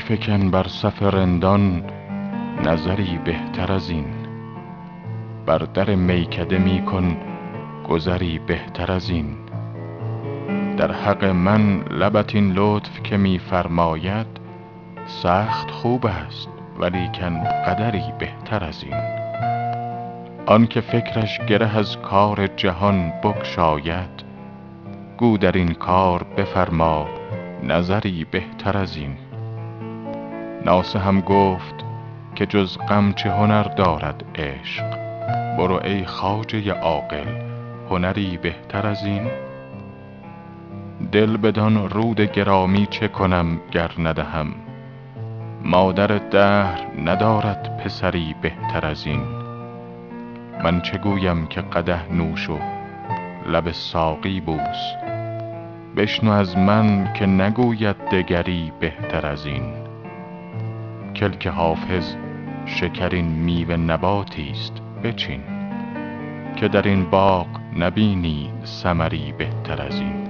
فکن بر صف رندان نظری بهتر از این، بر در میکده می کن گذری بهتر از این. در حق من لبت این لطف که می فرماید سخت خوب است، ولیکن قدری بهتر از این. آن که فکرش گره از کار جهان بگشاید، گو در این کار بفرما نظری بهتر از این. ناصح هم گفت که جز غم چه هنر دارد عشق، برو ای خواجه عاقل هنری بهتر از این. دل بدان رود گرامی چه کنم گر ندهم، مادر دهر ندارد پسری بهتر از این. من چه گویم که قدح نوش و لب ساقی بوس، بشنو از من که نگوید دگری بهتر از این. کلک حافظ شکرین میوه نباتی است بچین، که در این باغ نبینی ثمری بهتر از این.